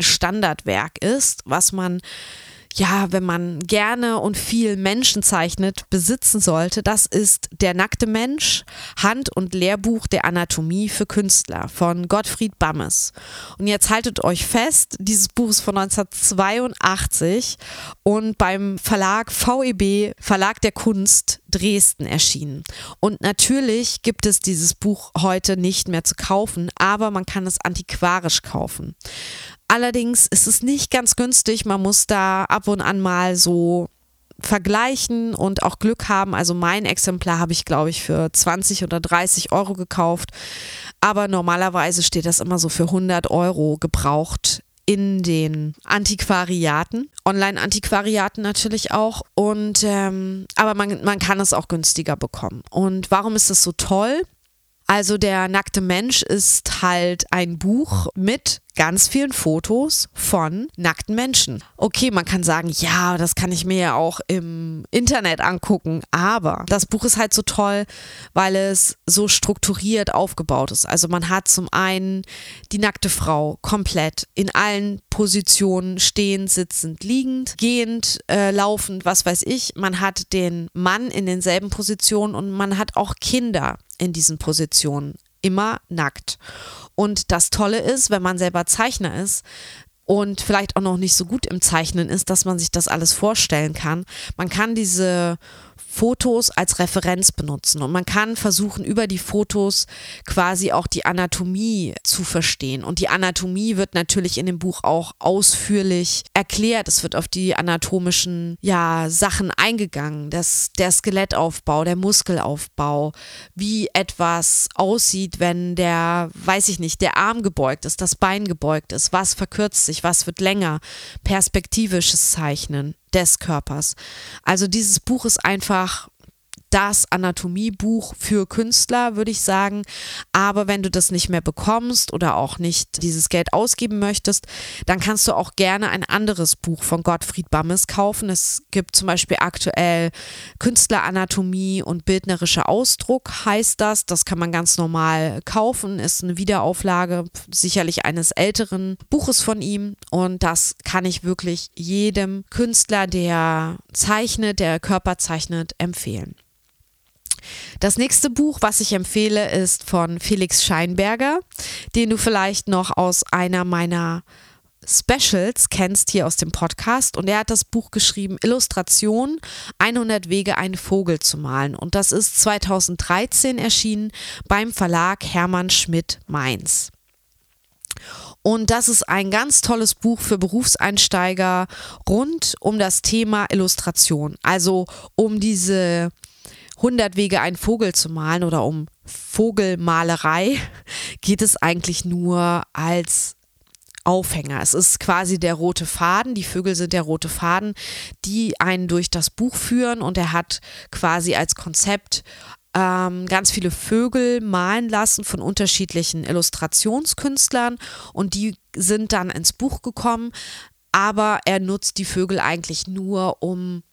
Standardwerk ist, was man, ja, wenn man gerne und viel Menschen zeichnet, besitzen sollte, das ist Der nackte Mensch, Hand- und Lehrbuch der Anatomie für Künstler von Gottfried Bammes. Und jetzt haltet euch fest, dieses Buch ist von 1982 und beim Verlag VEB, Verlag der Kunst Dresden erschienen. Und natürlich gibt es dieses Buch heute nicht mehr zu kaufen, aber man kann es antiquarisch kaufen. Allerdings ist es nicht ganz günstig, man muss da ab und an mal so vergleichen und auch Glück haben. Also mein Exemplar habe ich, glaube ich, für 20 oder 30 Euro gekauft, aber normalerweise steht das immer so für 100 Euro gebraucht in den Antiquariaten, Online-Antiquariaten natürlich auch. Und aber man kann es auch günstiger bekommen. Und warum ist das so toll? Also Der nackte Mensch ist halt ein Buch mit ganz vielen Fotos von nackten Menschen. Okay, man kann sagen, ja, das kann ich mir ja auch im Internet angucken, aber das Buch ist halt so toll, weil es so strukturiert aufgebaut ist. Also man hat zum einen die nackte Frau komplett in allen Positionen, stehend, sitzend, liegend, gehend, laufend, was weiß ich. Man hat den Mann in denselben Positionen und man hat auch Kinder in diesen Positionen, immer nackt. Und das Tolle ist, wenn man selber Zeichner ist und vielleicht auch noch nicht so gut im Zeichnen ist, dass man sich das alles vorstellen kann. Man kann diese Fotos als Referenz benutzen und man kann versuchen, über die Fotos quasi auch die Anatomie zu verstehen. Und die Anatomie wird natürlich in dem Buch auch ausführlich erklärt. Es wird auf die anatomischen, ja, Sachen eingegangen. Der Skelettaufbau, der Muskelaufbau, wie etwas aussieht, wenn der Arm gebeugt ist, das Bein gebeugt ist, was verkürzt sich, was wird länger, perspektivisches Zeichnen des Körpers. Also dieses Buch ist einfach das Anatomiebuch für Künstler, würde ich sagen. Aber wenn du das nicht mehr bekommst oder auch nicht dieses Geld ausgeben möchtest, dann kannst du auch gerne ein anderes Buch von Gottfried Bammes kaufen. Es gibt zum Beispiel aktuell Künstleranatomie und bildnerischer Ausdruck, heißt das. Das kann man ganz normal kaufen. Ist eine Wiederauflage sicherlich eines älteren Buches von ihm. Und das kann ich wirklich jedem Künstler, der zeichnet, der Körper zeichnet, empfehlen. Das nächste Buch, was ich empfehle, ist von Felix Scheinberger, den du vielleicht noch aus einer meiner Specials kennst hier aus dem Podcast. Und er hat das Buch geschrieben, Illustration, 100 Wege, einen Vogel zu malen. Und das ist 2013 erschienen beim Verlag Hermann Schmidt Mainz. Und das ist ein ganz tolles Buch für Berufseinsteiger rund um das Thema Illustration. Also um diese 100 Wege, einen Vogel zu malen oder um Vogelmalerei geht es eigentlich nur als Aufhänger. Es ist quasi der rote Faden, die Vögel sind der rote Faden, die einen durch das Buch führen, und er hat quasi als Konzept ganz viele Vögel malen lassen von unterschiedlichen Illustrationskünstlern und die sind dann ins Buch gekommen, aber er nutzt die Vögel eigentlich nur, um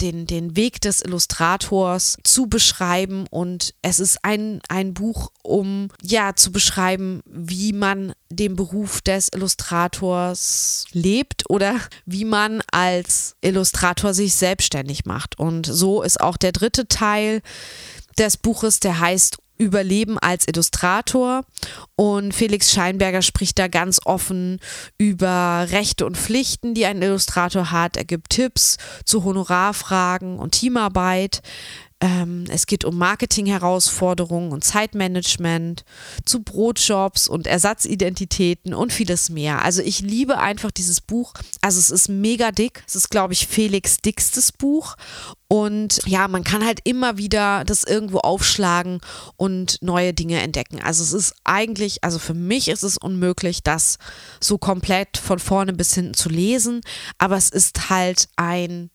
den Weg des Illustrators zu beschreiben, und es ist ein Buch, um zu beschreiben, wie man den Beruf des Illustrators lebt oder wie man als Illustrator sich selbstständig macht. Und so ist auch der dritte Teil des Buches, der heißt Überleben als Illustrator, und Felix Scheinberger spricht da ganz offen über Rechte und Pflichten, die ein Illustrator hat. Er gibt Tipps zu Honorarfragen und Teamarbeit. Es geht um Marketingherausforderungen und Zeitmanagement, zu Brotjobs und Ersatzidentitäten und vieles mehr. Also ich liebe einfach dieses Buch. Also es ist mega dick. Es ist, glaube ich, Felix dickstes Buch. Und ja, man kann halt immer wieder das irgendwo aufschlagen und neue Dinge entdecken. Also es ist eigentlich, also für mich ist es unmöglich, das so komplett von vorne bis hinten zu lesen. Aber es ist halt ein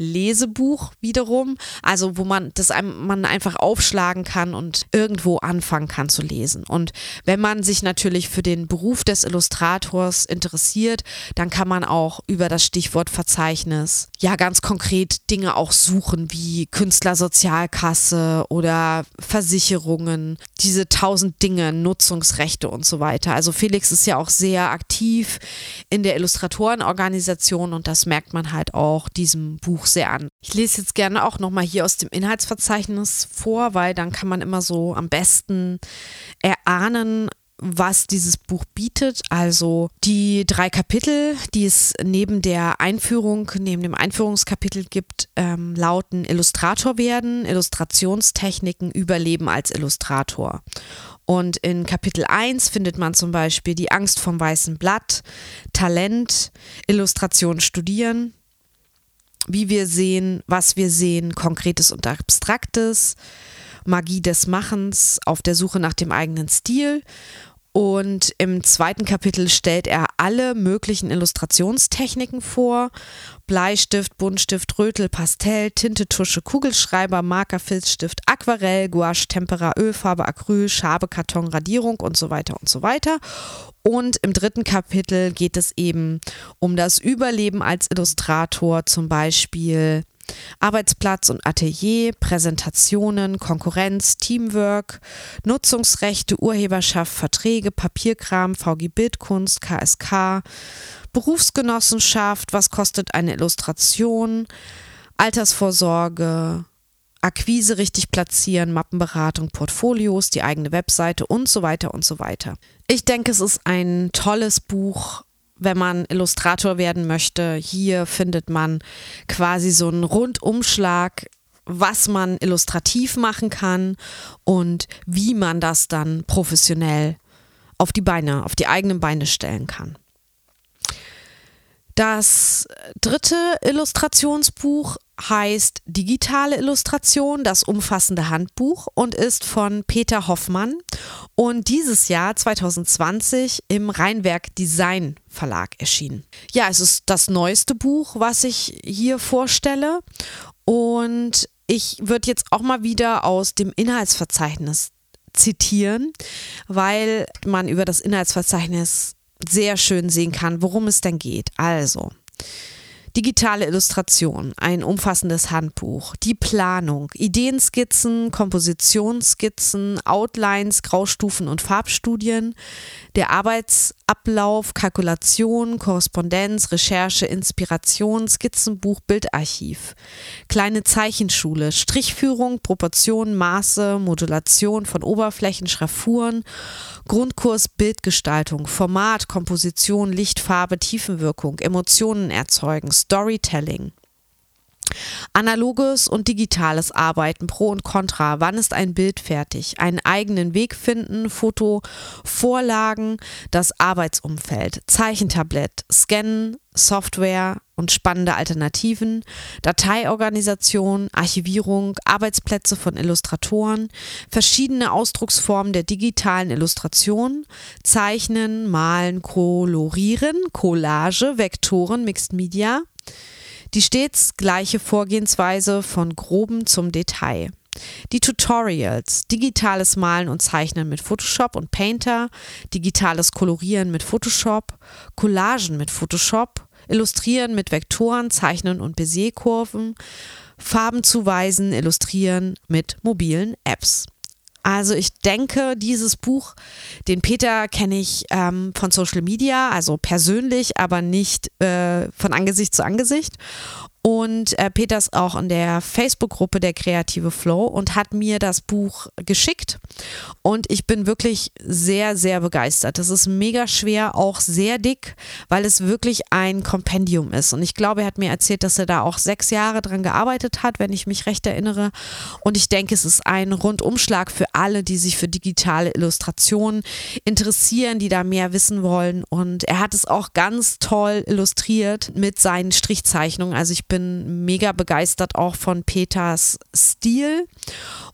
Lesebuch wiederum, also wo man das man einfach aufschlagen kann und irgendwo anfangen kann zu lesen. Und wenn man sich natürlich für den Beruf des Illustrators interessiert, dann kann man auch über das Stichwortverzeichnis ja ganz konkret Dinge auch suchen, wie Künstlersozialkasse oder Versicherungen, diese 1000 Dinge, Nutzungsrechte und so weiter. Also Felix ist ja auch sehr aktiv in der Illustratorenorganisation und das merkt man halt auch diesem Buch sehr an. Ich lese jetzt gerne auch nochmal hier aus dem Inhaltsverzeichnis vor, weil dann kann man immer so am besten erahnen, was dieses Buch bietet. Also die 3 Kapitel, die es neben dem Einführungskapitel gibt, lauten Illustrator werden, Illustrationstechniken, Überleben als Illustrator. Und in Kapitel 1 findet man zum Beispiel die Angst vom weißen Blatt, Talent, Illustration studieren, wie wir sehen, was wir sehen, Konkretes und Abstraktes, Magie des Machens, auf der Suche nach dem eigenen Stil. Und im 2. Kapitel stellt er alle möglichen Illustrationstechniken vor. Bleistift, Buntstift, Rötel, Pastell, Tinte, Tusche, Kugelschreiber, Marker, Filzstift, Aquarell, Gouache, Tempera, Ölfarbe, Acryl, Schabe, Karton, Radierung und so weiter und so weiter. Und im 3. Kapitel geht es eben um das Überleben als Illustrator, zum Beispiel Arbeitsplatz und Atelier, Präsentationen, Konkurrenz, Teamwork, Nutzungsrechte, Urheberschaft, Verträge, Papierkram, VG Bildkunst, KSK, Berufsgenossenschaft, was kostet eine Illustration, Altersvorsorge, Akquise richtig platzieren, Mappenberatung, Portfolios, die eigene Webseite und so weiter und so weiter. Ich denke, es ist ein tolles Buch, wenn man Illustrator werden möchte. Hier findet man quasi so einen Rundumschlag, was man illustrativ machen kann und wie man das dann professionell auf die eigenen Beine stellen kann. Das 3. Illustrationsbuch heißt Digitale Illustration, das umfassende Handbuch und ist von Peter Hoffmann und dieses Jahr 2020 im Rheinwerk Design Verlag erschienen. Ja, es ist das neueste Buch, was ich hier vorstelle und ich würde jetzt auch mal wieder aus dem Inhaltsverzeichnis zitieren, weil man über das Inhaltsverzeichnis sehr schön sehen kann, worum es denn geht. Also, digitale Illustration, ein umfassendes Handbuch, die Planung, Ideenskizzen, Kompositionsskizzen, Outlines, Graustufen und Farbstudien, der Arbeitsablauf, Kalkulation, Korrespondenz, Recherche, Inspiration, Skizzenbuch, Bildarchiv, kleine Zeichenschule, Strichführung, Proportionen, Maße, Modulation von Oberflächen, Schraffuren, Grundkurs Bildgestaltung, Format, Komposition, Lichtfarbe, Tiefenwirkung, Emotionen erzeugen, Storytelling, analoges und digitales Arbeiten, Pro und Contra, wann ist ein Bild fertig, einen eigenen Weg finden, Fotovorlagen, das Arbeitsumfeld, Zeichentablett, Scannen, Software und spannende Alternativen, Dateiorganisation, Archivierung, Arbeitsplätze von Illustratoren, verschiedene Ausdrucksformen der digitalen Illustration, Zeichnen, Malen, Kolorieren, Collage, Vektoren, Mixed Media, die stets gleiche Vorgehensweise von Groben zum Detail. Die Tutorials, digitales Malen und Zeichnen mit Photoshop und Painter, digitales Kolorieren mit Photoshop, Collagen mit Photoshop, Illustrieren mit Vektoren, Zeichnen und Bézier-Kurven, Farben zuweisen, Illustrieren mit mobilen Apps. Also ich denke, dieses Buch, den Peter kenne ich von Social Media, also persönlich, aber nicht von Angesicht zu Angesicht. Und Peter ist auch in der Facebook-Gruppe der Kreative Flow und hat mir das Buch geschickt. Und ich bin wirklich sehr, sehr begeistert. Das ist mega schwer, auch sehr dick, weil es wirklich ein Kompendium ist. Und ich glaube, er hat mir erzählt, dass er da auch 6 Jahre dran gearbeitet hat, wenn ich mich recht erinnere. Und ich denke, es ist ein Rundumschlag für alle, die sich für digitale Illustrationen interessieren, die da mehr wissen wollen. Und er hat es auch ganz toll illustriert mit seinen Strichzeichnungen. Also ich bin mega begeistert auch von Peters Stil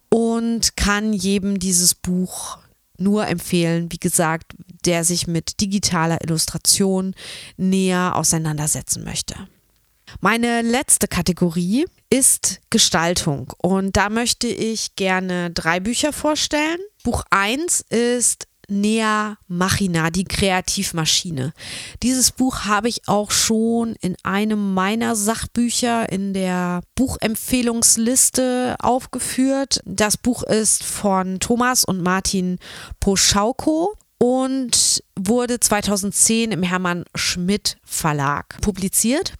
und kann jedem dieses Buch nur empfehlen, wie gesagt, der sich mit digitaler Illustration näher auseinandersetzen möchte. Meine letzte Kategorie ist Gestaltung und da möchte ich gerne 3 Bücher vorstellen. Buch 1 ist Nea Machina, die Kreativmaschine. Dieses Buch habe ich auch schon in einem meiner Sachbücher in der Buchempfehlungsliste aufgeführt. Das Buch ist von Thomas und Martin Poschauko und wurde 2010 im Hermann Schmidt Verlag publiziert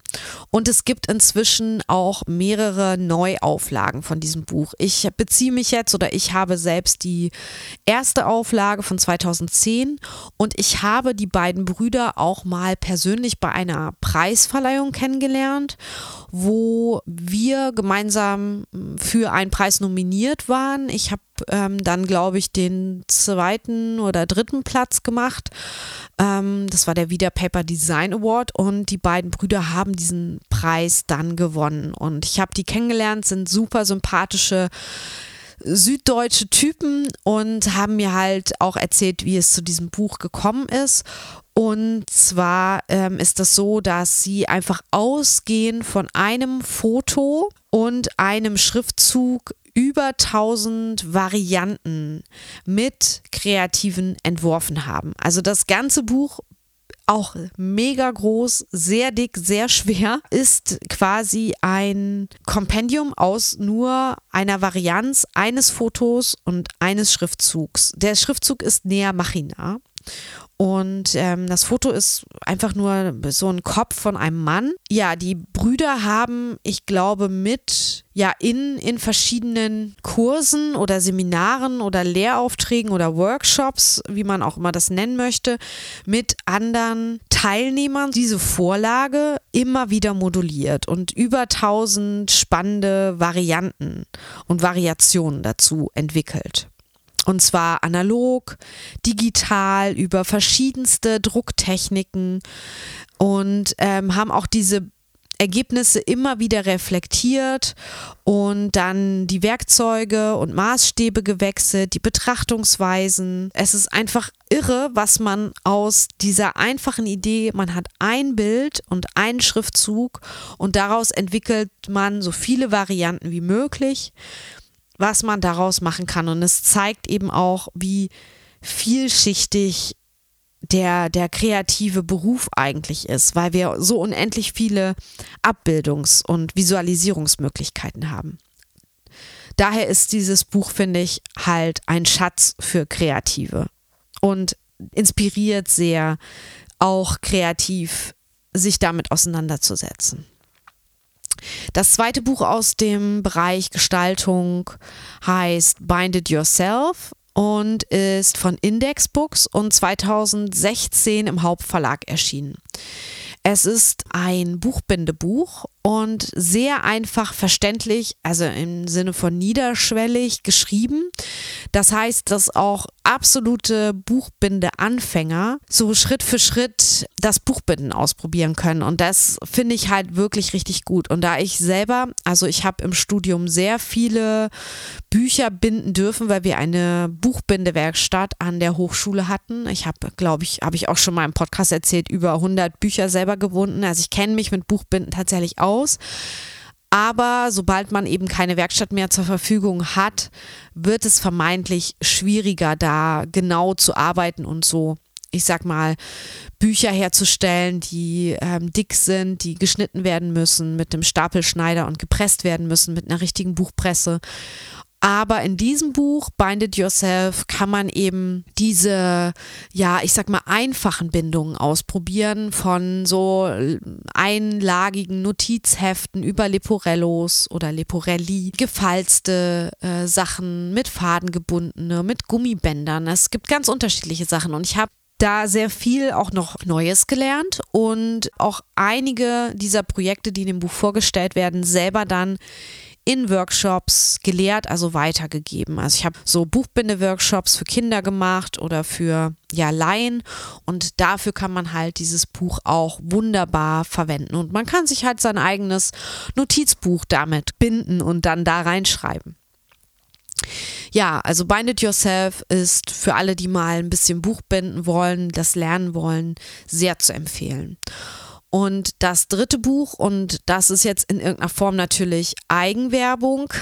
und es gibt inzwischen auch mehrere Neuauflagen von diesem Buch. Ich beziehe mich jetzt oder ich habe selbst die erste Auflage von 2010 und ich habe die beiden Brüder auch mal persönlich bei einer Preisverleihung kennengelernt, wo wir gemeinsam für einen Preis nominiert waren. Ich habe dann, glaube ich, den 2. oder 3. Platz gemacht. Das war der Wieder Paper Design Award und die beiden Brüder haben diesen Preis dann gewonnen und ich habe die kennengelernt, sind super sympathische süddeutsche Typen und haben mir halt auch erzählt, wie es zu diesem Buch gekommen ist. Und zwar ist das so, dass sie einfach ausgehend von einem Foto und einem Schriftzug über 1000 Varianten mit Kreativen entworfen haben. Also das ganze Buch, auch mega groß, sehr dick, sehr schwer, ist quasi ein Kompendium aus nur einer Varianz eines Fotos und eines Schriftzugs. Der Schriftzug ist Nea Machina. Und das Foto ist einfach nur so ein Kopf von einem Mann. Ja, die Brüder haben, ich glaube, in verschiedenen Kursen oder Seminaren oder Lehraufträgen oder Workshops, wie man auch immer das nennen möchte, mit anderen Teilnehmern diese Vorlage immer wieder moduliert und über 1000 spannende Varianten und Variationen dazu entwickelt. Und zwar analog, digital, über verschiedenste Drucktechniken und haben auch diese Ergebnisse immer wieder reflektiert und dann die Werkzeuge und Maßstäbe gewechselt, die Betrachtungsweisen. Es ist einfach irre, was man aus dieser einfachen Idee, man hat ein Bild und einen Schriftzug und daraus entwickelt man so viele Varianten wie möglich, was man daraus machen kann. Und es zeigt eben auch, wie vielschichtig der kreative Beruf eigentlich ist, weil wir so unendlich viele Abbildungs- und Visualisierungsmöglichkeiten haben. Daher ist dieses Buch, finde ich, halt ein Schatz für Kreative und inspiriert sehr, auch kreativ sich damit auseinanderzusetzen. Das zweite Buch aus dem Bereich Gestaltung heißt Bind It Yourself und ist von Indexbooks und 2016 im Hauptverlag erschienen. Es ist ein Buchbindebuch und sehr einfach verständlich, also im Sinne von niederschwellig geschrieben. Das heißt, dass auch absolute Buchbindeanfänger so Schritt für Schritt das Buchbinden ausprobieren können. Und das finde ich halt wirklich richtig gut. Und da ich selber, also ich habe im Studium sehr viele Bücher binden dürfen, weil wir eine Buchbindewerkstatt an der Hochschule hatten. Ich habe, glaube ich, auch schon mal im Podcast erzählt, über 100 Bücher selber gebunden. Also ich kenne mich mit Buchbinden tatsächlich aus. Aber sobald man eben keine Werkstatt mehr zur Verfügung hat, wird es vermeintlich schwieriger, da genau zu arbeiten und so, ich sag mal, Bücher herzustellen, die dick sind, die geschnitten werden müssen mit einem Stapelschneider und gepresst werden müssen mit einer richtigen Buchpresse. Aber in diesem Buch, Bind It Yourself, kann man eben diese, ja, ich sag mal, einfachen Bindungen ausprobieren, von so einlagigen Notizheften über Leporellos oder Leporelli, gefalzte Sachen, mit Faden gebundene, mit Gummibändern. Es gibt ganz unterschiedliche Sachen und ich habe da sehr viel auch noch Neues gelernt und auch einige dieser Projekte, die in dem Buch vorgestellt werden, selber dann in Workshops gelehrt, also weitergegeben. Also ich habe so Buchbinde-Workshops für Kinder gemacht oder für Laien und dafür kann man halt dieses Buch auch wunderbar verwenden und man kann sich halt sein eigenes Notizbuch damit binden und dann da reinschreiben. Ja, also Bind It Yourself ist für alle, die mal ein bisschen Buch binden wollen, das lernen wollen, sehr zu empfehlen. Und das dritte Buch, und das ist jetzt in irgendeiner Form natürlich Eigenwerbung,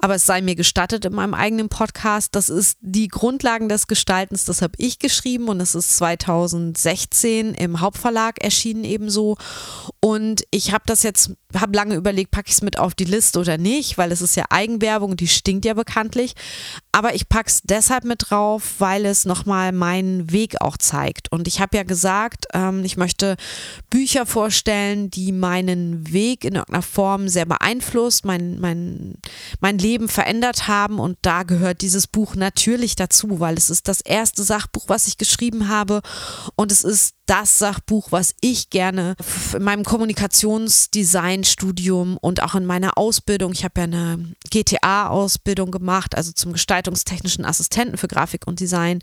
aber es sei mir gestattet in meinem eigenen Podcast, das ist Die Grundlagen des Gestaltens, das habe ich geschrieben und das ist 2016 im Hauptverlag erschienen ebenso. Und ich habe das jetzt, habe lange überlegt, packe ich es mit auf die Liste oder nicht, weil es ist ja Eigenwerbung, die stinkt ja bekanntlich. Aber ich packe es deshalb mit drauf, weil es nochmal meinen Weg auch zeigt. Und ich habe ja gesagt, ich möchte Bücher vorstellen, die meinen Weg in irgendeiner Form sehr beeinflusst, mein Leben verändert haben, und da gehört dieses Buch natürlich dazu, weil es ist das erste Sachbuch, was ich geschrieben habe, und es ist das Sachbuch, was ich gerne in meinem Kommunikationsdesign-Studium und auch in meiner Ausbildung, ich habe ja eine GTA-Ausbildung gemacht, also zum gestaltungstechnischen Assistenten für Grafik und Design,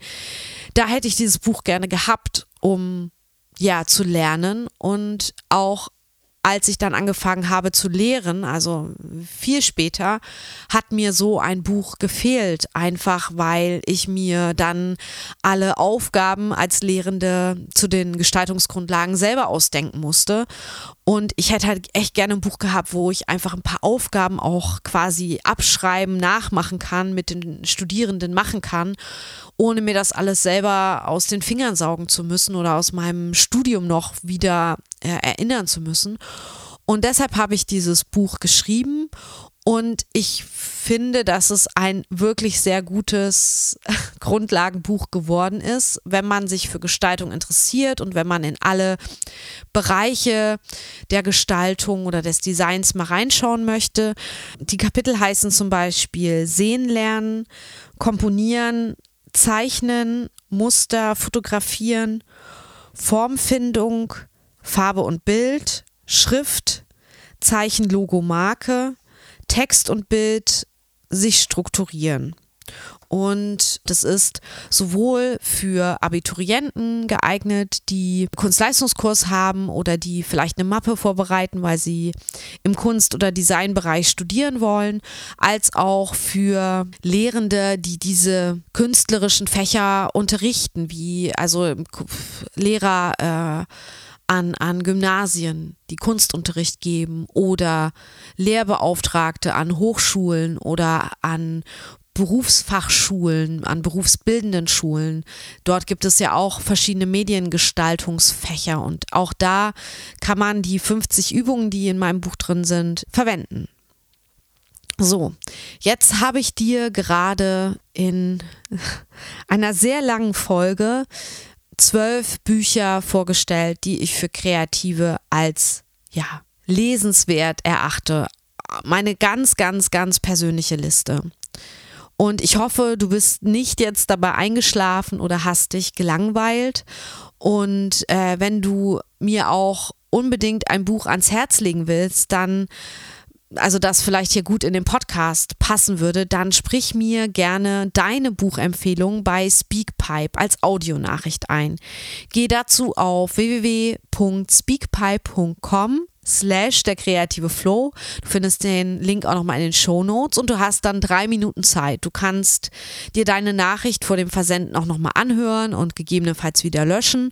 da hätte ich dieses Buch gerne gehabt, um ja zu lernen. Und auch als ich dann angefangen habe zu lehren, also viel später, hat mir so ein Buch gefehlt, einfach weil ich mir dann alle Aufgaben als Lehrende zu den Gestaltungsgrundlagen selber ausdenken musste. Und ich hätte halt echt gerne ein Buch gehabt, wo ich einfach ein paar Aufgaben auch quasi abschreiben, nachmachen kann, mit den Studierenden machen kann, ohne mir das alles selber aus den Fingern saugen zu müssen oder aus meinem Studium noch wieder erinnern zu müssen. Und deshalb habe ich dieses Buch geschrieben, und ich finde, dass es ein wirklich sehr gutes Grundlagenbuch geworden ist, wenn man sich für Gestaltung interessiert und wenn man in alle Bereiche der Gestaltung oder des Designs mal reinschauen möchte. Die Kapitel heißen zum Beispiel Sehen lernen, Komponieren, Zeichnen, Muster, Fotografieren, Formfindung, Farbe und Bild, Schrift, Zeichen, Logo, Marke, Text und Bild, sich strukturieren. Und das ist sowohl für Abiturienten geeignet, die Kunstleistungskurs haben oder die vielleicht eine Mappe vorbereiten, weil sie im Kunst- oder Designbereich studieren wollen, als auch für Lehrende, die diese künstlerischen Fächer unterrichten, wie also Lehrer an Gymnasien, die Kunstunterricht geben, oder Lehrbeauftragte an Hochschulen oder an Berufsfachschulen, an berufsbildenden Schulen. Dort gibt es ja auch verschiedene Mediengestaltungsfächer, und auch da kann man die 50 Übungen, die in meinem Buch drin sind, verwenden. So, jetzt habe ich dir gerade in einer sehr langen Folge 12 Bücher vorgestellt, die ich für Kreative als ja lesenswert erachte. Meine ganz, ganz, ganz persönliche Liste. Und ich hoffe, du bist nicht jetzt dabei eingeschlafen oder hast dich gelangweilt. Und wenn du mir auch unbedingt ein Buch ans Herz legen willst, dann, also das vielleicht hier gut in den Podcast passen würde, dann sprich mir gerne deine Buchempfehlung bei Speakpipe als Audionachricht ein. Geh dazu auf www.speakpipe.com/der kreative Flow. Du findest den Link auch nochmal in den Shownotes, und du hast dann 3 Minuten Zeit. Du kannst dir deine Nachricht vor dem Versenden auch nochmal anhören und gegebenenfalls wieder löschen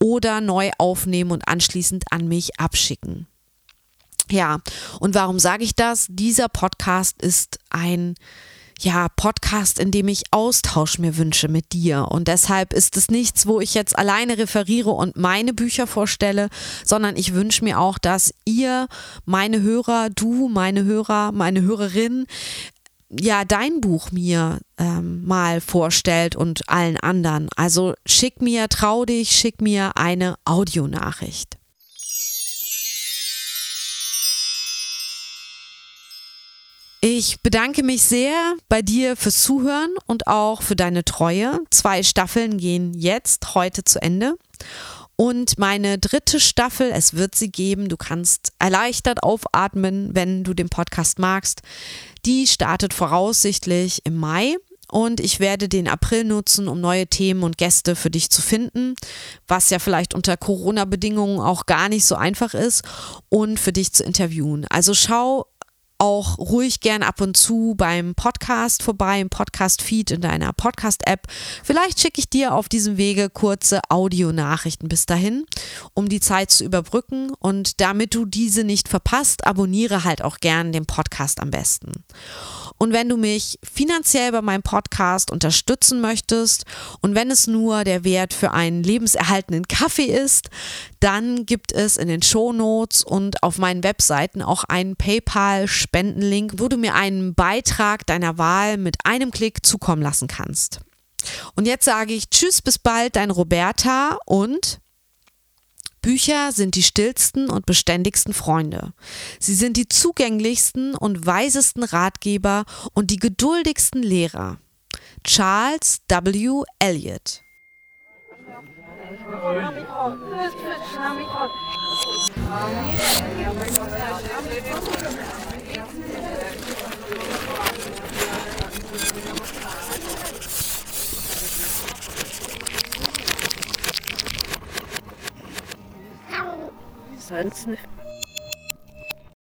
oder neu aufnehmen und anschließend an mich abschicken. Ja, und warum sage ich das? Dieser Podcast ist ein Podcast, in dem ich Austausch mir wünsche mit dir. Und deshalb ist es nichts, wo ich jetzt alleine referiere und meine Bücher vorstelle, sondern ich wünsche mir auch, dass ihr, meine Hörer, du, meine Hörer, meine Hörerin, ja, dein Buch mir mal vorstellt und allen anderen. Also trau dich, schick mir eine Audionachricht. Ich bedanke mich sehr bei dir fürs Zuhören und auch für deine Treue. 2 Staffeln gehen jetzt heute zu Ende. Und meine 3. Staffel, es wird sie geben, du kannst erleichtert aufatmen, wenn du den Podcast magst. Die startet voraussichtlich im Mai. Und ich werde den April nutzen, um neue Themen und Gäste für dich zu finden, was ja vielleicht unter Corona-Bedingungen auch gar nicht so einfach ist, und für dich zu interviewen. Also schau auch ruhig gern ab und zu beim Podcast vorbei, im Podcast-Feed in deiner Podcast-App. Vielleicht schicke ich dir auf diesem Wege kurze Audionachrichten bis dahin, um die Zeit zu überbrücken. Und damit du diese nicht verpasst, abonniere halt auch gern den Podcast am besten. Und wenn du mich finanziell bei meinem Podcast unterstützen möchtest und wenn es nur der Wert für einen lebenserhaltenden Kaffee ist, dann gibt es in den Shownotes und auf meinen Webseiten auch einen PayPal-Spendenlink, wo du mir einen Beitrag deiner Wahl mit einem Klick zukommen lassen kannst. Und jetzt sage ich Tschüss, bis bald, dein Roberta und... Bücher sind die stillsten und beständigsten Freunde. Sie sind die zugänglichsten und weisesten Ratgeber und die geduldigsten Lehrer. Charles W. Eliot. Sonst